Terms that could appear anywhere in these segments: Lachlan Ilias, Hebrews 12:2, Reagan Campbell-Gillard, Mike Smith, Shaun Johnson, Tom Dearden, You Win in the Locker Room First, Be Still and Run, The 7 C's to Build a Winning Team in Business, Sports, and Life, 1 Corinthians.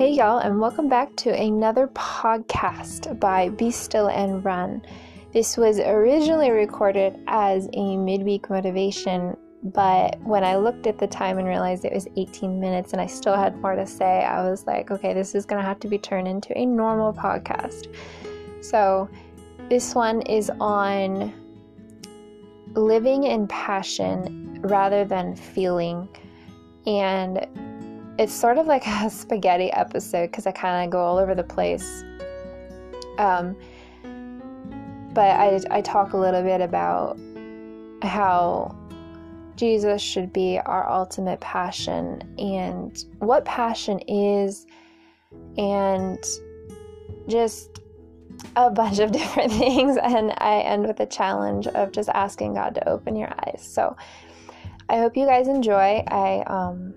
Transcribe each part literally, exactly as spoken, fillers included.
Hey y'all, and welcome back to another podcast by Be Still and Run. This was originally recorded as a midweek motivation, but when I looked at the time and realized it was eighteen minutes and I still had more to say, I was like, okay, this is going to have to be turned into a normal podcast. So this one is on living in passion rather than feeling, and it's sort of like a spaghetti episode because I kind of go all over the place. Um, but I, I talk a little bit about how Jesus should be our ultimate passion and what passion is, and just a bunch of different things. And I end with a challenge of just asking God to open your eyes. So I hope you guys enjoy. I, um,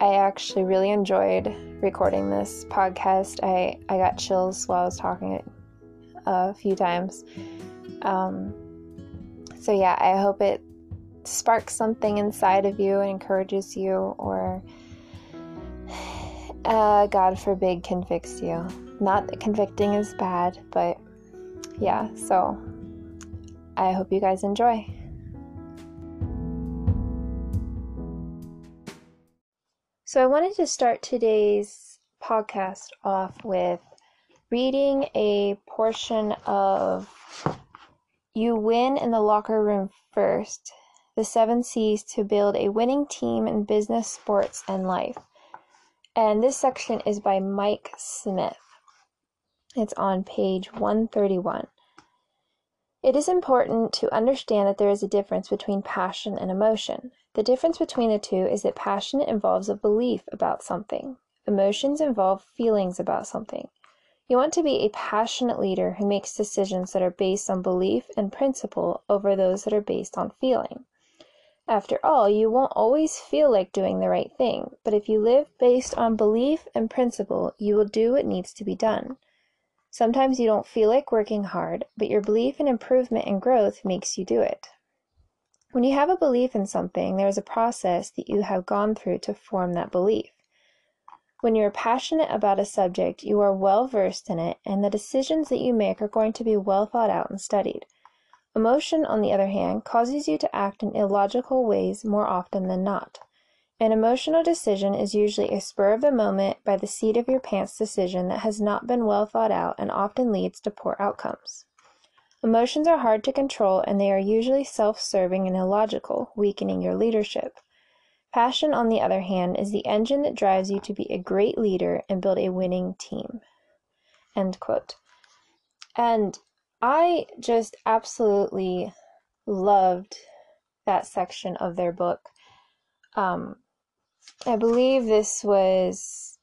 I actually really enjoyed recording this podcast. I, I got chills while I was talking it a few times. Um, so yeah, I hope it sparks something inside of you and encourages you, or uh, God forbid, convicts you. Not that convicting is bad, but yeah, so I hope you guys enjoy. So I wanted to start today's podcast off with reading a portion of You Win in the Locker Room First, The seven C's to Build a Winning Team in Business, Sports, and Life. And this section is by Mike Smith. It's on page one thirty-one. It is important to understand that there is a difference between passion and emotion. The difference between the two is that passion involves a belief about something. Emotions involve feelings about something. You want to be a passionate leader who makes decisions that are based on belief and principle over those that are based on feeling. After all, you won't always feel like doing the right thing, but if you live based on belief and principle, you will do what needs to be done. Sometimes you don't feel like working hard, but your belief in improvement and growth makes you do it. When you have a belief in something, there is a process that you have gone through to form that belief. When you are passionate about a subject, you are well versed in it, and the decisions that you make are going to be well thought out and studied. Emotion, on the other hand, causes you to act in illogical ways more often than not. An emotional decision is usually a spur-of-the-moment, by-the-seat-of-your-pants decision that has not been well thought out and often leads to poor outcomes. Emotions are hard to control, and they are usually self-serving and illogical, weakening your leadership. Passion, on the other hand, is the engine that drives you to be a great leader and build a winning team. End quote. And I just absolutely loved that section of their book. Um, I believe this was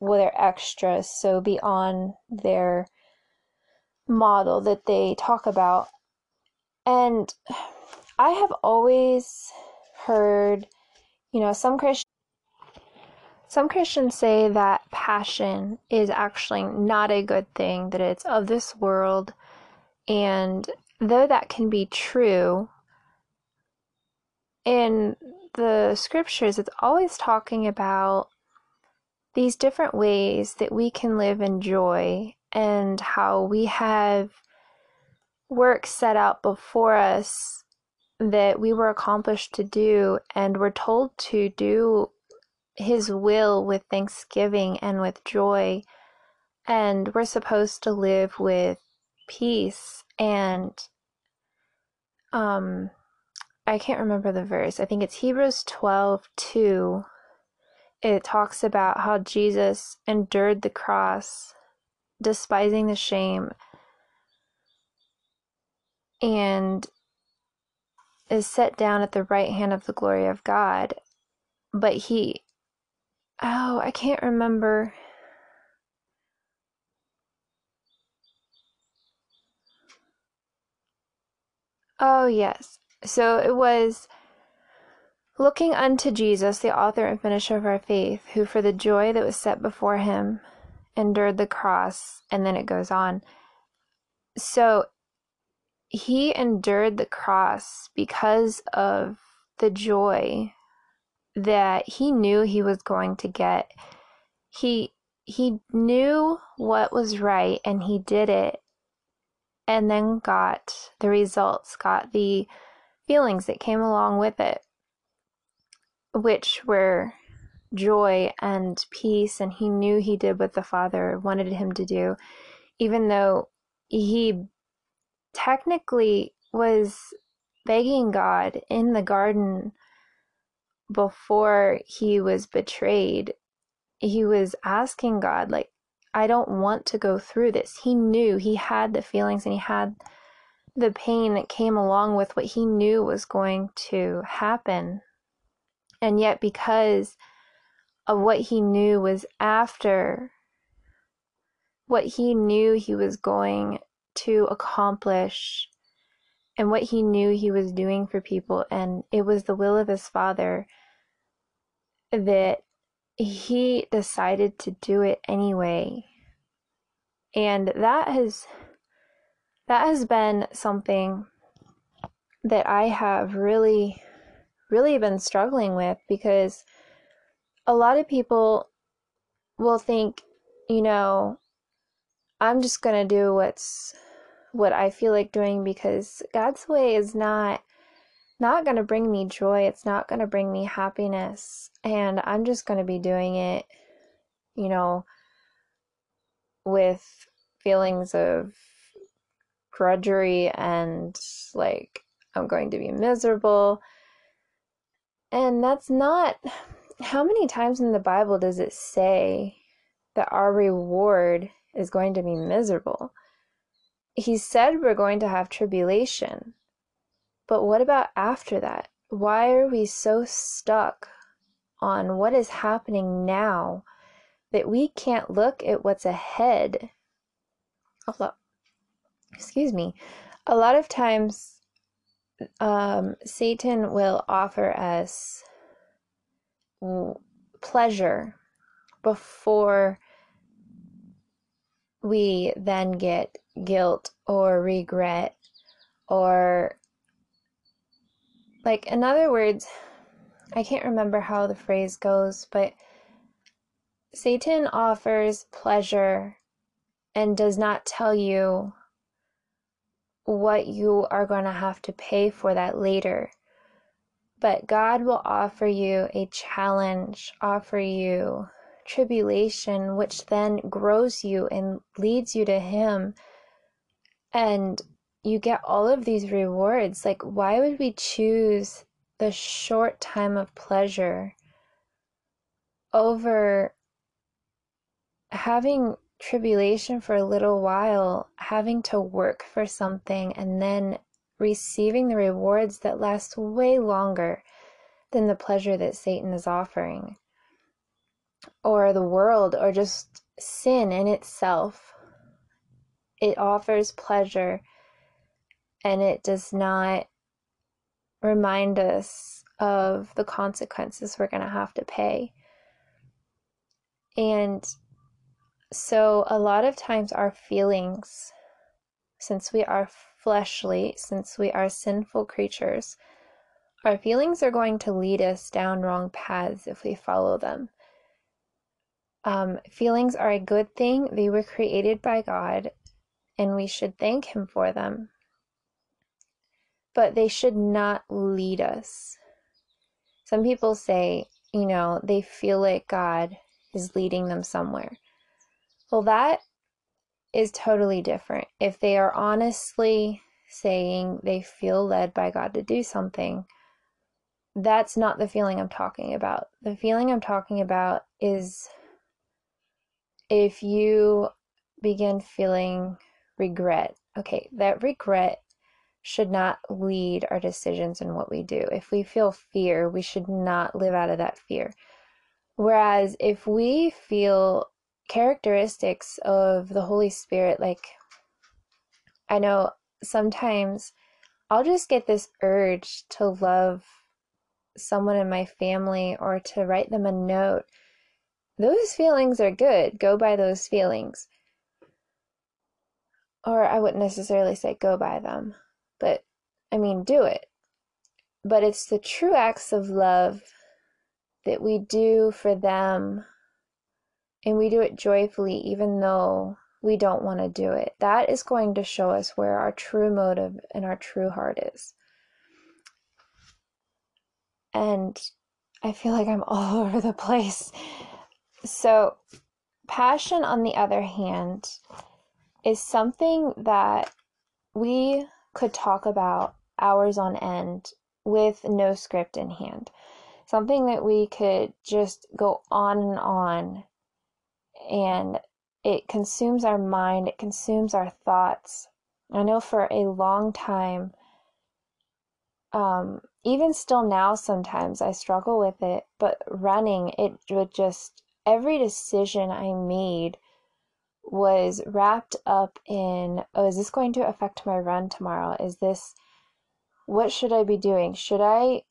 well, their extras, so beyond their model that they talk about. And I have always heard, you know, some Christians, some Christians say that passion is actually not a good thing, that it's of this world. And though that can be true, in the scriptures, it's always talking about these different ways that we can live in joy and how we have work set out before us that we were accomplished to do, and we're told to do His will with thanksgiving and with joy, and we're supposed to live with peace and um I can't remember the verse. I think it's Hebrews twelve two. It talks about how Jesus endured the cross, despising the shame, and is set down at the right hand of the glory of God. But he, oh, I can't remember. Oh, yes. So it was looking unto Jesus, the author and finisher of our faith, who for the joy that was set before him endured the cross, and then it goes on. So he endured the cross because of the joy that he knew he was going to get. he he knew what was right and he did it, and then got the results, got the feelings that came along with it, which were joy and peace. And he knew he did what the Father wanted him to do, even though he technically was begging God in the garden before he was betrayed. He was asking God, like, I don't want to go through this. He knew he had the feelings and he had the pain that came along with what he knew was going to happen. And yet, because of what he knew was after, what he knew he was going to accomplish, and what he knew he was doing for people, and it was the will of his Father, that he decided to do it anyway. And that has that has been something that I have really, really been struggling with, because a lot of people will think, you know, I'm just going to do what's what I feel like doing, because God's way is not not going to bring me joy. It's not going to bring me happiness, and I'm just going to be doing it, you know, with feelings of grudgery and like I'm going to be miserable. And that's not, how many times in the Bible does it say that our reward is going to be miserable? He said we're going to have tribulation. But what about after that? Why are we so stuck on what is happening now that we can't look at what's ahead? Excuse me. A lot of times, um, Satan will offer us pleasure before we then get guilt or regret, or like, in other words, I can't remember how the phrase goes, but Satan offers pleasure and does not tell you what you are going to have to pay for that later. But God will offer you a challenge, offer you tribulation, which then grows you and leads you to Him. And you get all of these rewards. Like, why would we choose the short time of pleasure over having tribulation for a little while, having to work for something, and then receiving the rewards that last way longer than the pleasure that Satan is offering, or the world, or just sin in itself? It offers pleasure, and it does not remind us of the consequences we're going to have to pay. And so a lot of times our feelings, since we are fleshly, since we are sinful creatures, our feelings are going to lead us down wrong paths if we follow them. Um, feelings are a good thing. They were created by God, and we should thank Him for them. But they should not lead us. Some people say, you know, they feel like God is leading them somewhere. Well, that is totally different. If they are honestly saying they feel led by God to do something, that's not the feeling I'm talking about. The feeling I'm talking about is if you begin feeling regret. Okay, that regret should not lead our decisions in what we do. If we feel fear, we should not live out of that fear. Whereas if we feel characteristics of the Holy Spirit, like, I know sometimes I'll just get this urge to love someone in my family or to write them a note. Those feelings are good. Go by those feelings. Or I wouldn't necessarily say go by them, but I mean, do it. But it's the true acts of love that we do for them and we do it joyfully even though we don't want to do it. That is going to show us where our true motive and our true heart is. And I feel like I'm all over the place. So passion, on the other hand, is something that we could talk about hours on end with no script in hand. Something that we could just go on and on, and it consumes our mind, it consumes our thoughts. I know for a long time, um, even still now sometimes I struggle with it, but running, it would just, every decision I made was wrapped up in, oh, is this going to affect my run tomorrow? Is this, what should I be doing? Should I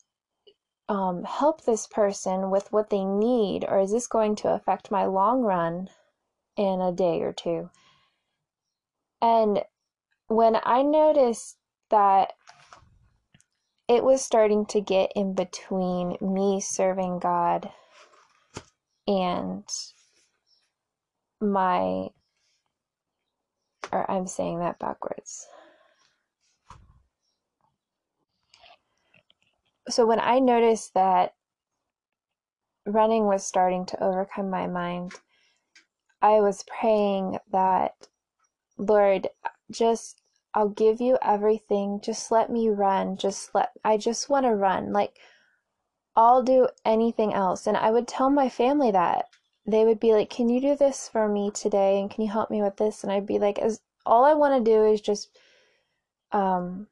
um, help this person with what they need? Or is this going to affect my long run in a day or two? And when I noticed that it was starting to get in between me serving God and my, or I'm saying that backwards. So when I noticed that running was starting to overcome my mind, I was praying that, Lord, just, I'll give you everything. Just let me run. Just let, I just want to run. Like, I'll do anything else. And I would tell my family that. They would be like, can you do this for me today? And can you help me with this? And I'd be like, "As all I want to do is just, um,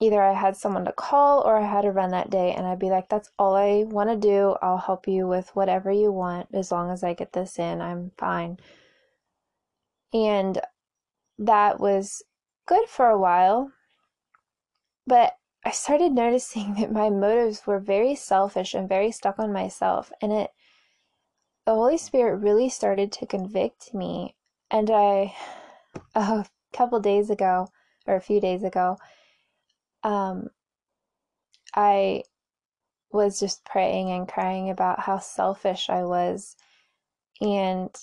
either I had someone to call or I had to run that day." And I'd be like, that's all I want to do. I'll help you with whatever you want. As long as I get this in, I'm fine. And that was good for a while. But I started noticing that my motives were very selfish and very stuck on myself. And it, the Holy Spirit really started to convict me. And I, a couple days ago, or a few days ago, um, I was just praying and crying about how selfish I was. And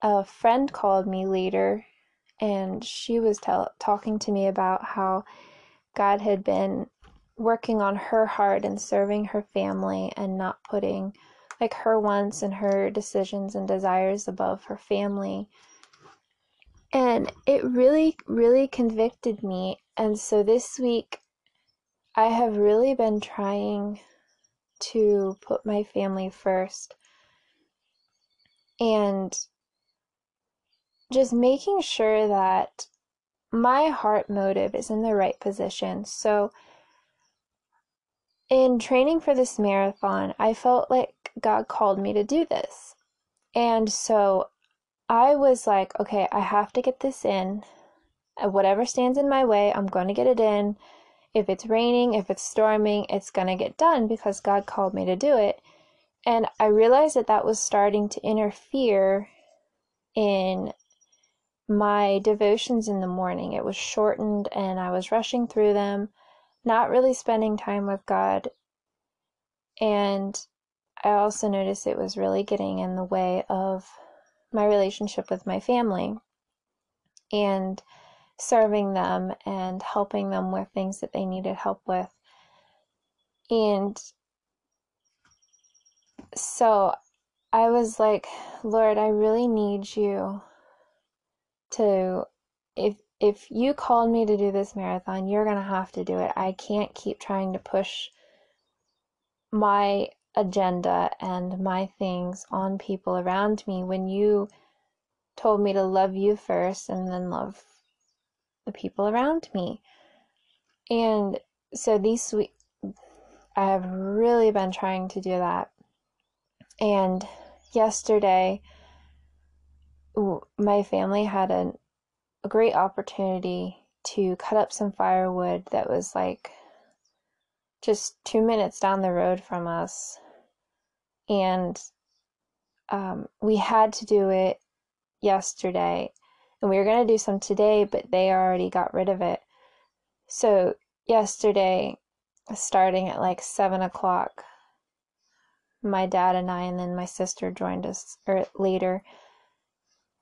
a friend called me later, and she was tell- talking to me about how God had been working on her heart and serving her family and not putting like her wants and her decisions and desires above her family. And it really, really convicted me. And so this week, I have really been trying to put my family first. And just making sure that my heart motive is in the right position. So in training for this marathon, I felt like God called me to do this. And so I was like, okay, I have to get this in. Whatever stands in my way, I'm going to get it in. If it's raining, if it's storming, it's going to get done because God called me to do it. And I realized that that was starting to interfere in my devotions in the morning. It was shortened and I was rushing through them, not really spending time with God. And I also noticed it was really getting in the way of my relationship with my family and serving them and helping them with things that they needed help with. And so I was like, Lord, I really need you to, if if you called me to do this marathon, you're going to have to do it. I can't keep trying to push my agenda and my things on people around me when you told me to love you first and then love the people around me. And so these weeks, I have really been trying to do that. And yesterday, my family had a, a great opportunity to cut up some firewood that was like just two minutes down the road from us. And um, we had to do it yesterday. And we were going to do some today, but they already got rid of it. So yesterday, starting at like seven o'clock, my dad and I, and then my sister joined us or later,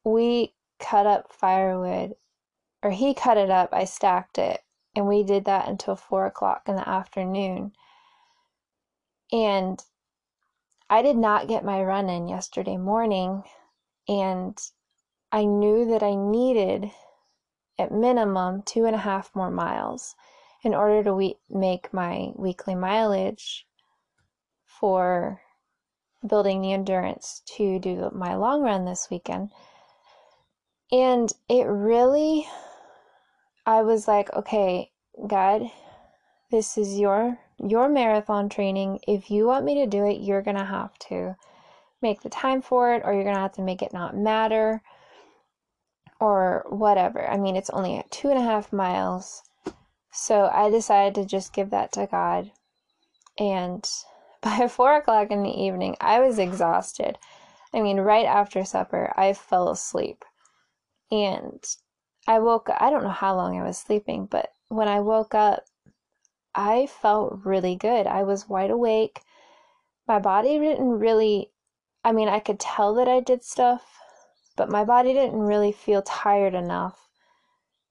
we cut up firewood, or he cut it up, I stacked it, and we did that until four o'clock in the afternoon. And I did not get my run in yesterday morning, and I knew that I needed at minimum two and a half more miles in order to we- make my weekly mileage for building the endurance to do my long run this weekend. And it really, I was like, okay, God, this is your your marathon training. If you want me to do it, you're going to have to make the time for it, or you're going to have to make it not matter, or whatever. I mean, it's only at two and a half miles. So I decided to just give that to God. And by four o'clock in the evening, I was exhausted. I mean, right after supper, I fell asleep. And I woke up, I don't know how long I was sleeping, but when I woke up, I felt really good. I was wide awake. My body didn't really, I mean, I could tell that I did stuff, but my body didn't really feel tired enough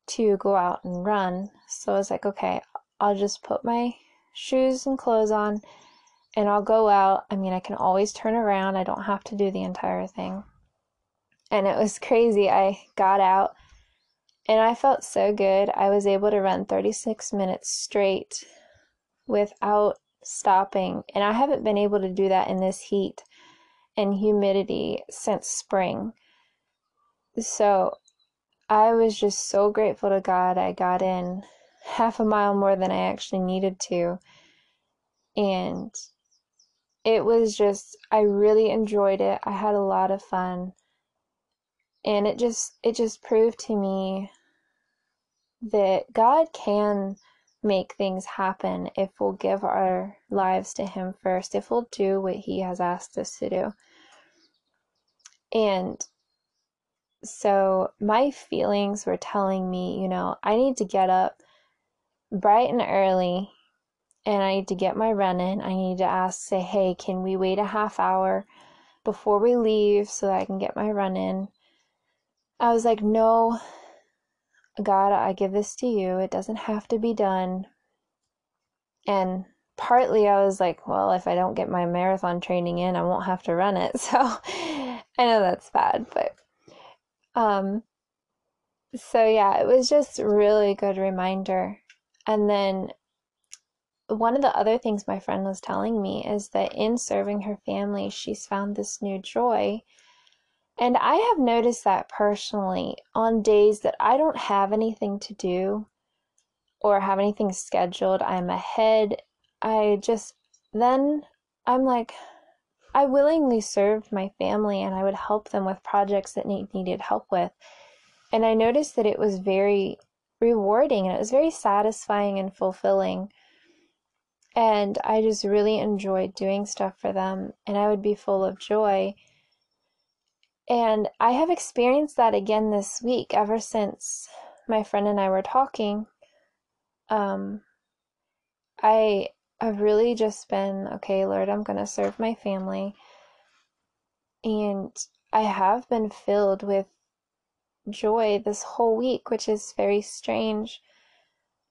to go out and run. So I was like, okay, I'll just put my shoes and clothes on and I'll go out. I mean, I can always turn around. I don't have to do the entire thing. And it was crazy. I got out and I felt so good. I was able to run thirty-six minutes straight without stopping. And I haven't been able to do that in this heat and humidity since spring. So I was just so grateful to God. I got in half a mile more than I actually needed to. And it was just, I really enjoyed it. I had a lot of fun. And it just it just proved to me that God can make things happen if we'll give our lives to Him first, if we'll do what He has asked us to do. And so my feelings were telling me, you know, I need to get up bright and early, and I need to get my run in. I need to ask, say, hey, can we wait a half hour before we leave so that I can get my run in? I was like, no, God, I give this to you. It doesn't have to be done. And partly I was like, well, if I don't get my marathon training in, I won't have to run it. So I know that's bad, but um, so yeah, it was just really good reminder. And then one of the other things my friend was telling me is that in serving her family, she's found this new joy. And I have noticed that personally on days that I don't have anything to do or have anything scheduled, I'm ahead. I just, then I'm like, I willingly served my family and I would help them with projects that need, needed help with. And I noticed that it was very rewarding and it was very satisfying and fulfilling. And I just really enjoyed doing stuff for them and I would be full of joy. And I have experienced that again this week, ever since my friend and I were talking. Um, I have really just been, okay, Lord, I'm going to serve my family. And I have been filled with joy this whole week, which is very strange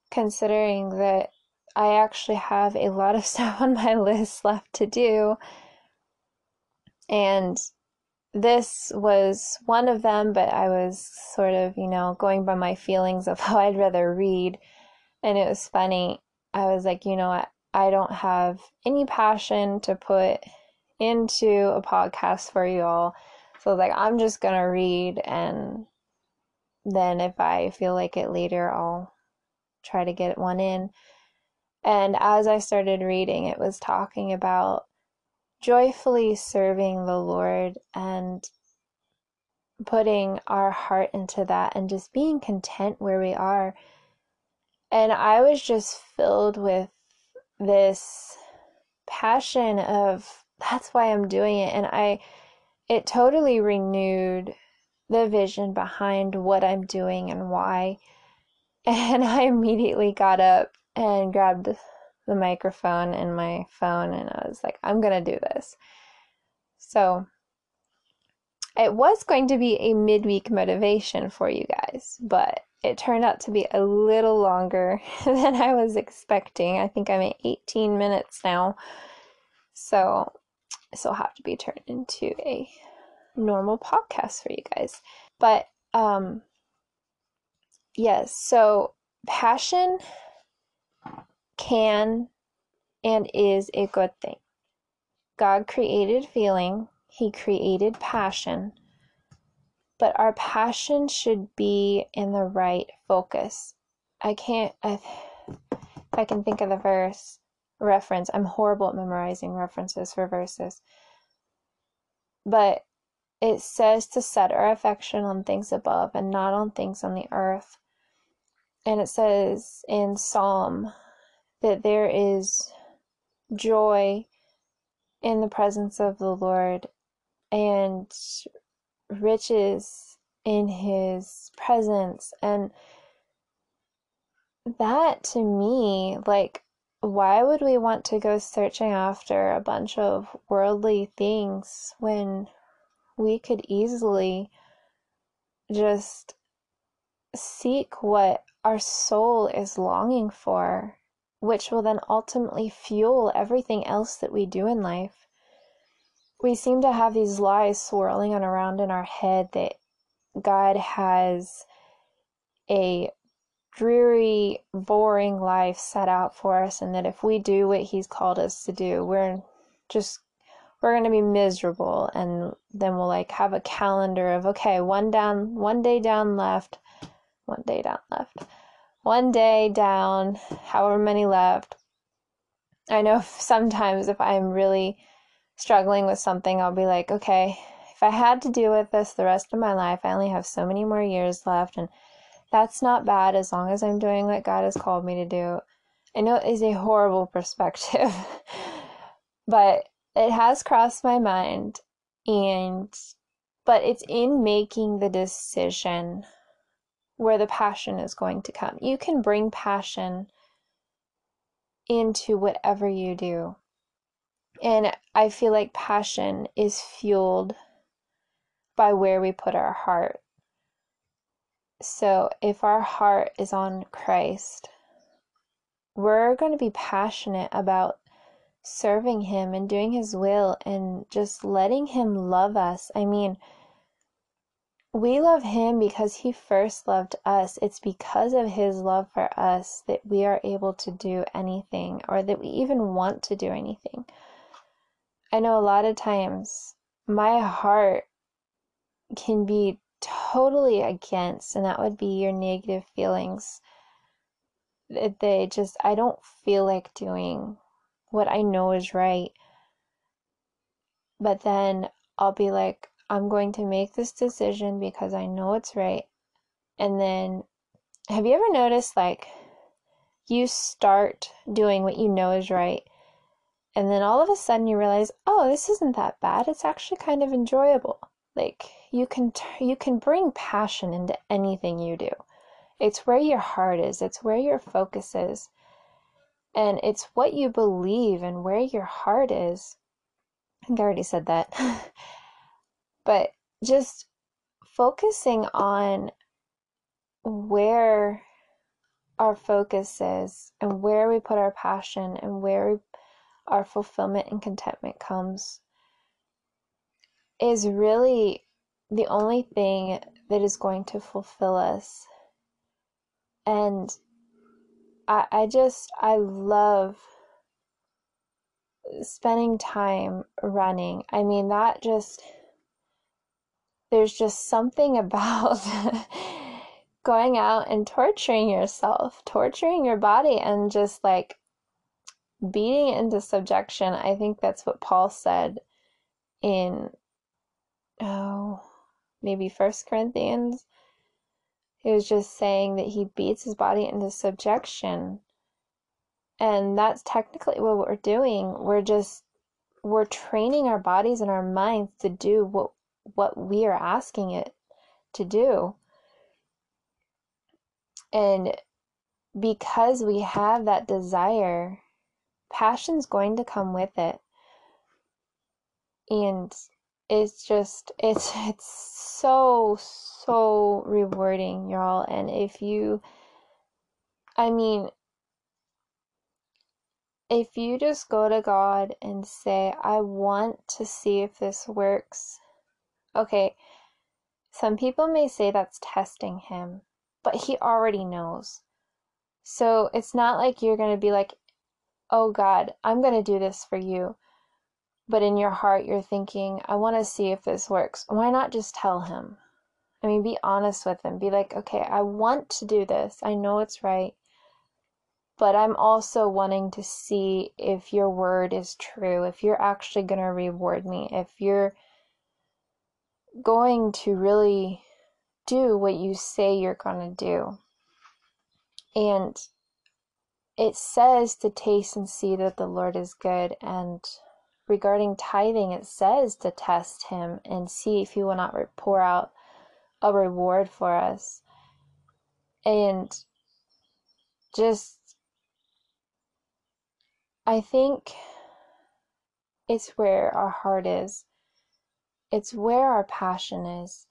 considering that I actually have a lot of stuff on my list left to do. And this was one of them, but I was sort of, you know, going by my feelings of how I'd rather read. And it was funny. I was like, you know what? I don't have any passion to put into a podcast for you all. So I was like, I'm just going to read. And then if I feel like it later, I'll try to get one in. And as I started reading, it was talking about joyfully serving the Lord and putting our heart into that and just being content where we are. And I was just filled with this passion of that's why I'm doing it. And I, it totally renewed the vision behind what I'm doing and why. And I immediately got up and grabbed the microphone and my phone, and I was like, I'm going to do this. So it was going to be a midweek motivation for you guys, but it turned out to be a little longer than I was expecting. I think I'm at eighteen minutes now. So this will have to be turned into a normal podcast for you guys. But um, yes, so passion can and is a good thing. God created feeling. He created passion. But our passion should be in the right focus. I can't, I, if I can think of the verse reference, I'm horrible at memorizing references for verses. But it says to set our affection on things above and not on things on the earth. And it says in Psalm that there is joy in the presence of the Lord and riches in his presence. And that, to me, like, why would we want to go searching after a bunch of worldly things when we could easily just seek what our soul is longing for, which will then ultimately fuel everything else that we do in life? We seem to have these lies swirling on around in our head that God has a dreary, boring life set out for us, and that if we do what he's called us to do, we're just, we're going to be miserable. And then we'll like have a calendar of, okay, one down, one day down left, one day down left, one day down, however many left. I know sometimes if I'm really struggling with something, I'll be like, okay, if I had to deal with this the rest of my life, I only have so many more years left, and that's not bad as long as I'm doing what God has called me to do. I know it is a horrible perspective, but it has crossed my mind, and but it's in making the decision where the passion is going to come. You can bring passion into whatever you do. And I feel like passion is fueled by where we put our heart. So if our heart is on Christ, we're going to be passionate about serving him and doing his will and just letting him love us. I mean, we love him because he first loved us. It's because of his love for us that we are able to do anything, or that we even want to do anything. I know a lot of times my heart can be totally against, and that would be your negative feelings. They just, I don't feel like doing what I know is right. But then I'll be like, I'm going to make this decision because I know it's right. And then, have you ever noticed, like, you start doing what you know is right, and then all of a sudden you realize, oh, this isn't that bad. It's actually kind of enjoyable. Like, you can t- you can bring passion into anything you do. It's where your heart is. It's where your focus is. And it's what you believe and where your heart is. I think I already said that. But just focusing on where our focus is and where we put our passion and where we our fulfillment and contentment comes is really the only thing that is going to fulfill us. And I, I just, I love spending time running. I mean, that just, there's just something about going out and torturing yourself, torturing your body, and just like beating it into subjection. I think that's what Paul said in, oh, maybe First Corinthians. He was just saying that he beats his body into subjection. And that's technically what we're doing. We're just, we're training our bodies and our minds to do what, what we are asking it to do. And because we have that desire passion's going to come with it. And it's just, it's it's so, so rewarding, y'all. And if you, I mean, if you just go to God and say, I want to see if this works. Okay, some people may say that's testing him, but he already knows. So it's not like you're going to be like, oh God, I'm going to do this for you. But in your heart, you're thinking, I want to see if this works. Why not just tell him? I mean, be honest with him. Be like, okay, I want to do this. I know it's right. But I'm also wanting to see if your word is true, if you're actually going to reward me, if you're going to really do what you say you're going to do. And it says to taste and see that the Lord is good. And regarding tithing, it says to test him and see if he will not pour out a reward for us. And just, I think it's where our heart is. It's where our passion is.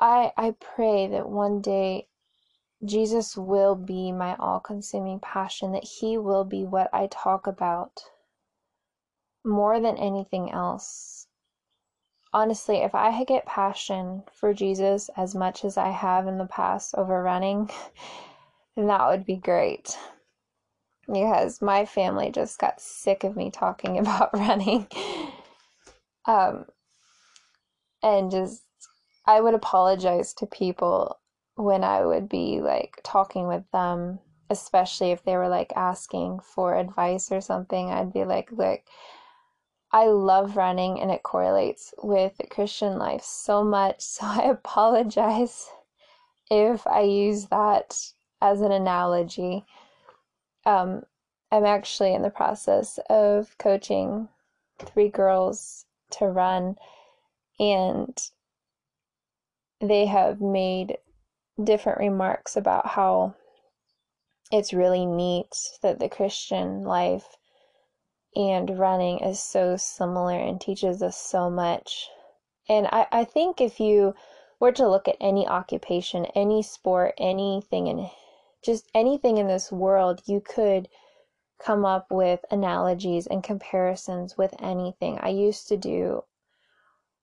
I I pray that one day Jesus will be my all-consuming passion, that he will be what I talk about more than anything else. Honestly, if I get passion for Jesus as much as I have in the past over running, then that would be great. Because my family just got sick of me talking about running. um, and just, I would apologize to people when I would be like talking with them, especially if they were like asking for advice or something. I'd be like, look, I love running and it correlates with Christian life so much. So I apologize if I use that as an analogy. Um, I'm actually in the process of coaching three girls to run, and they have made different remarks about how it's really neat that the Christian life and running is so similar and teaches us so much. And I, I think if you were to look at any occupation, any sport, anything in just anything in this world, you could come up with analogies and comparisons with anything. I used to do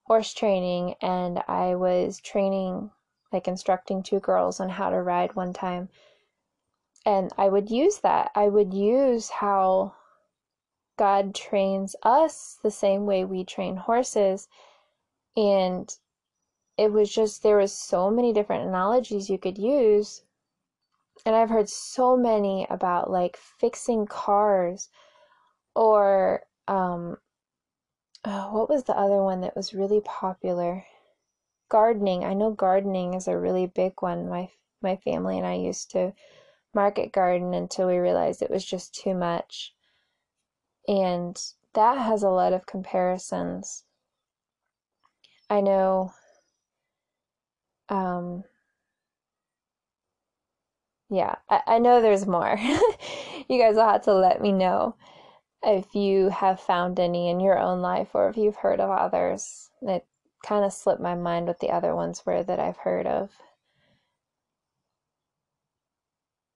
horse training, and I was training, like instructing two girls on how to ride one time. And I would use that. I would use how God trains us the same way we train horses. And it was just, there was so many different analogies you could use. And I've heard so many about like fixing cars or um, oh, what was the other one that was really popular? Gardening. I know gardening is a really big one. My my family and I used to market garden until we realized it was just too much. And that has a lot of comparisons. I know... Um, Yeah, I, I know there's more. You guys will have to let me know if you have found any in your own life or if you've heard of others. It kind of slipped my mind what the other ones were that I've heard of.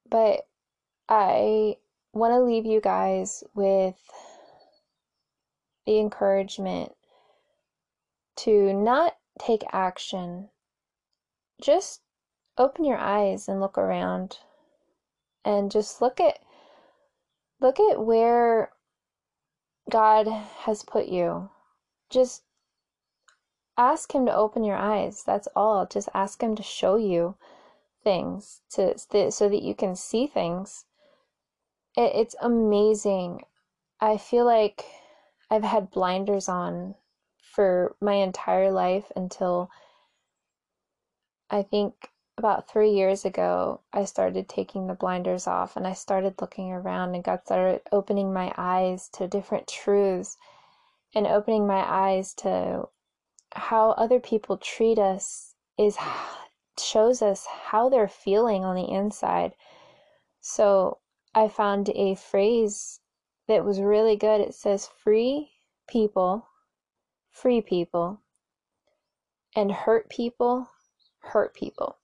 But I want to leave you guys with the encouragement to not take action. Just open your eyes and look around, and just look at look at where God has put you. Just ask him to open your eyes. That's all. Just ask him to show you things to so that you can see things. It, it's amazing. I feel like I've had blinders on for my entire life until I think about three years ago, I started taking the blinders off, and I started looking around, and God started opening my eyes to different truths and opening my eyes to how other people treat us is shows us how they're feeling on the inside. So I found a phrase that was really good. It says, free people, free people, and hurt people, hurt people.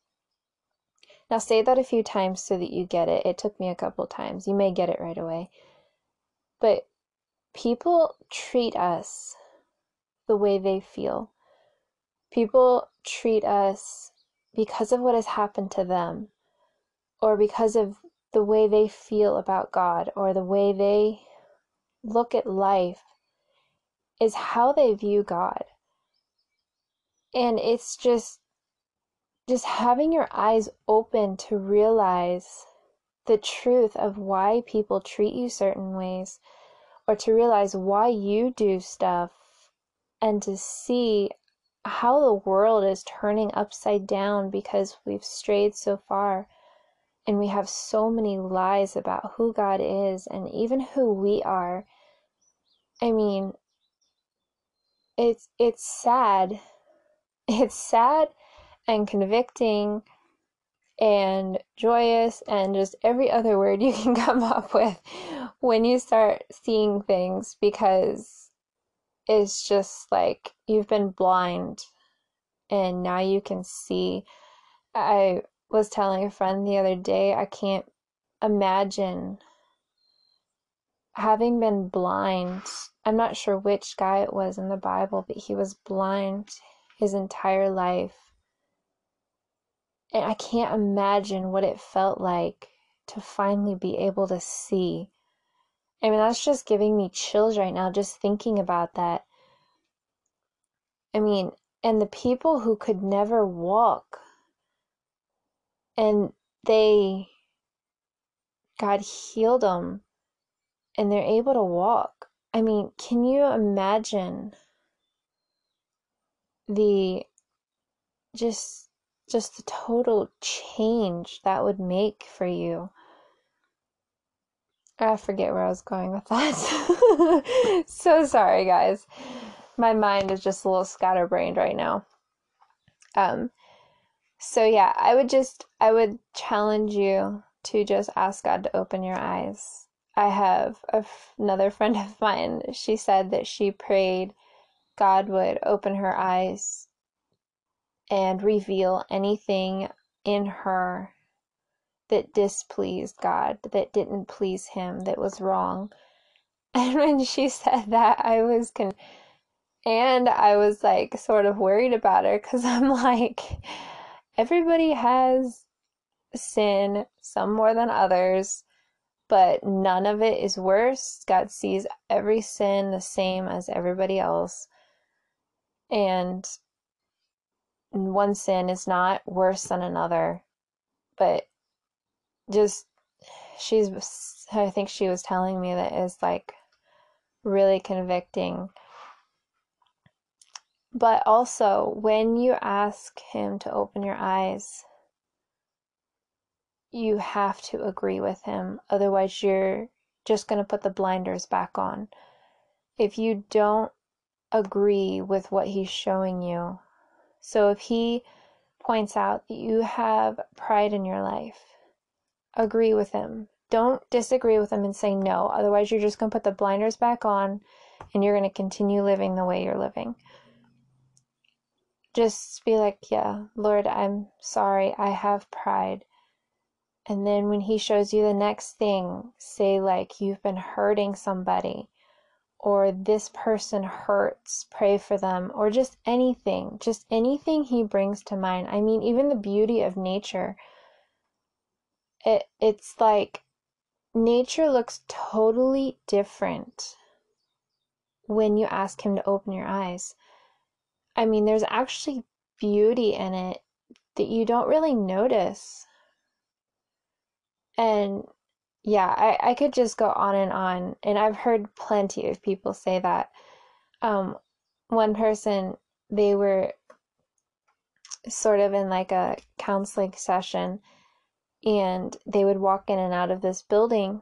Now say that a few times so that you get it. It took me a couple times. You may get it right away. But people treat us the way they feel. People treat us because of what has happened to them, or because of the way they feel about God, or the way they look at life is how they view God. And it's just Just having your eyes open to realize the truth of why people treat you certain ways, or to realize why you do stuff, and to see how the world is turning upside down because we've strayed so far and we have so many lies about who God is and even who we are. I mean, it's it's sad. It's sad. And convicting and joyous and just every other word you can come up with when you start seeing things, because it's just like you've been blind and now you can see. I was telling a friend the other day, I can't imagine having been blind. I'm not sure which guy it was in the Bible, but he was blind his entire life. And I can't imagine what it felt like to finally be able to see. I mean, that's just giving me chills right now, just thinking about that. I mean, and the people who could never walk, and they, God healed them, and they're able to walk. I mean, can you imagine the, just, just the total change that would make for you? I forget where I was going with that. So sorry, guys. My mind is just a little scatterbrained right now. Um, so yeah, I would just, I would challenge you to just ask God to open your eyes. I have a f- another friend of mine. She said that she prayed God would open her eyes and reveal anything in her that displeased God, that didn't please him, that was wrong. And when she said that, I was con- and I was like sort of worried about her, because I'm like, everybody has sin, some more than others, but none of it is worse. God sees every sin the same as everybody else, and one sin is not worse than another. But just, she's, I think she was telling me that is like really convicting. But also, when you ask him to open your eyes, you have to agree with him. Otherwise, you're just going to put the blinders back on. If you don't agree with what he's showing you, so if he points out that you have pride in your life, agree with him. Don't disagree with him and say no. Otherwise, you're just going to put the blinders back on and you're going to continue living the way you're living. Just be like, yeah, Lord, I'm sorry. I have pride. And then when he shows you the next thing, say like you've been hurting somebody, or this person hurts, pray for them, or just anything, just anything he brings to mind. I mean, even the beauty of nature. It, it's like nature looks totally different when you ask him to open your eyes. I mean, there's actually beauty in it that you don't really notice. And yeah, I, I could just go on and on, and I've heard plenty of people say that. Um, one person, they were sort of in like a counseling session, and they would walk in and out of this building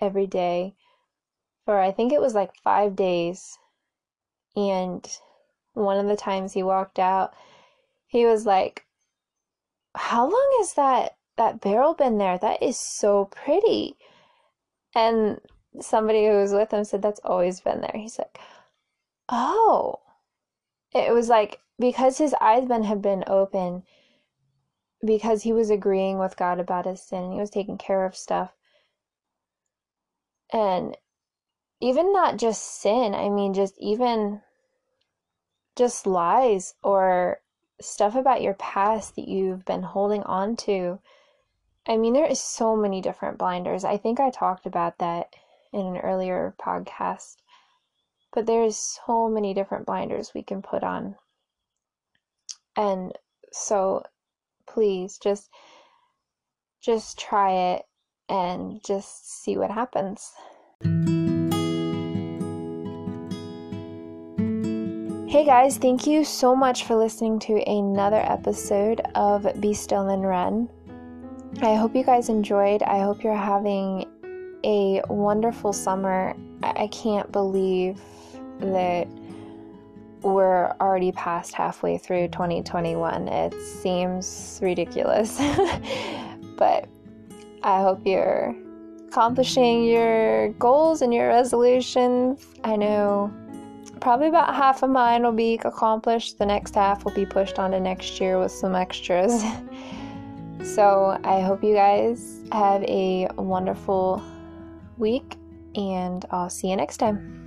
every day for, I think it was like five days. And one of the times he walked out, he was like, how long is that? That barrel been there? That is so pretty. And somebody who was with him said, that's always been there. He's like, oh. It was like, because his eyes been, had been open, because he was agreeing with God about his sin, he was taking care of stuff. And even not just sin, I mean, just even just lies or stuff about your past that you've been holding on to. I mean, there is so many different blinders. I think I talked about that in an earlier podcast. But there's so many different blinders we can put on. And so please just just try it and just see what happens. Hey guys, thank you so much for listening to another episode of Be Still and Run. I hope you guys enjoyed. I hope you're having a wonderful summer. I can't believe that we're already past halfway through twenty twenty-one. It seems ridiculous. But I hope you're accomplishing your goals and your resolutions. I know probably about half of mine will be accomplished. The next half will be pushed on to next year with some extras. So I hope you guys have a wonderful week, and I'll see you next time.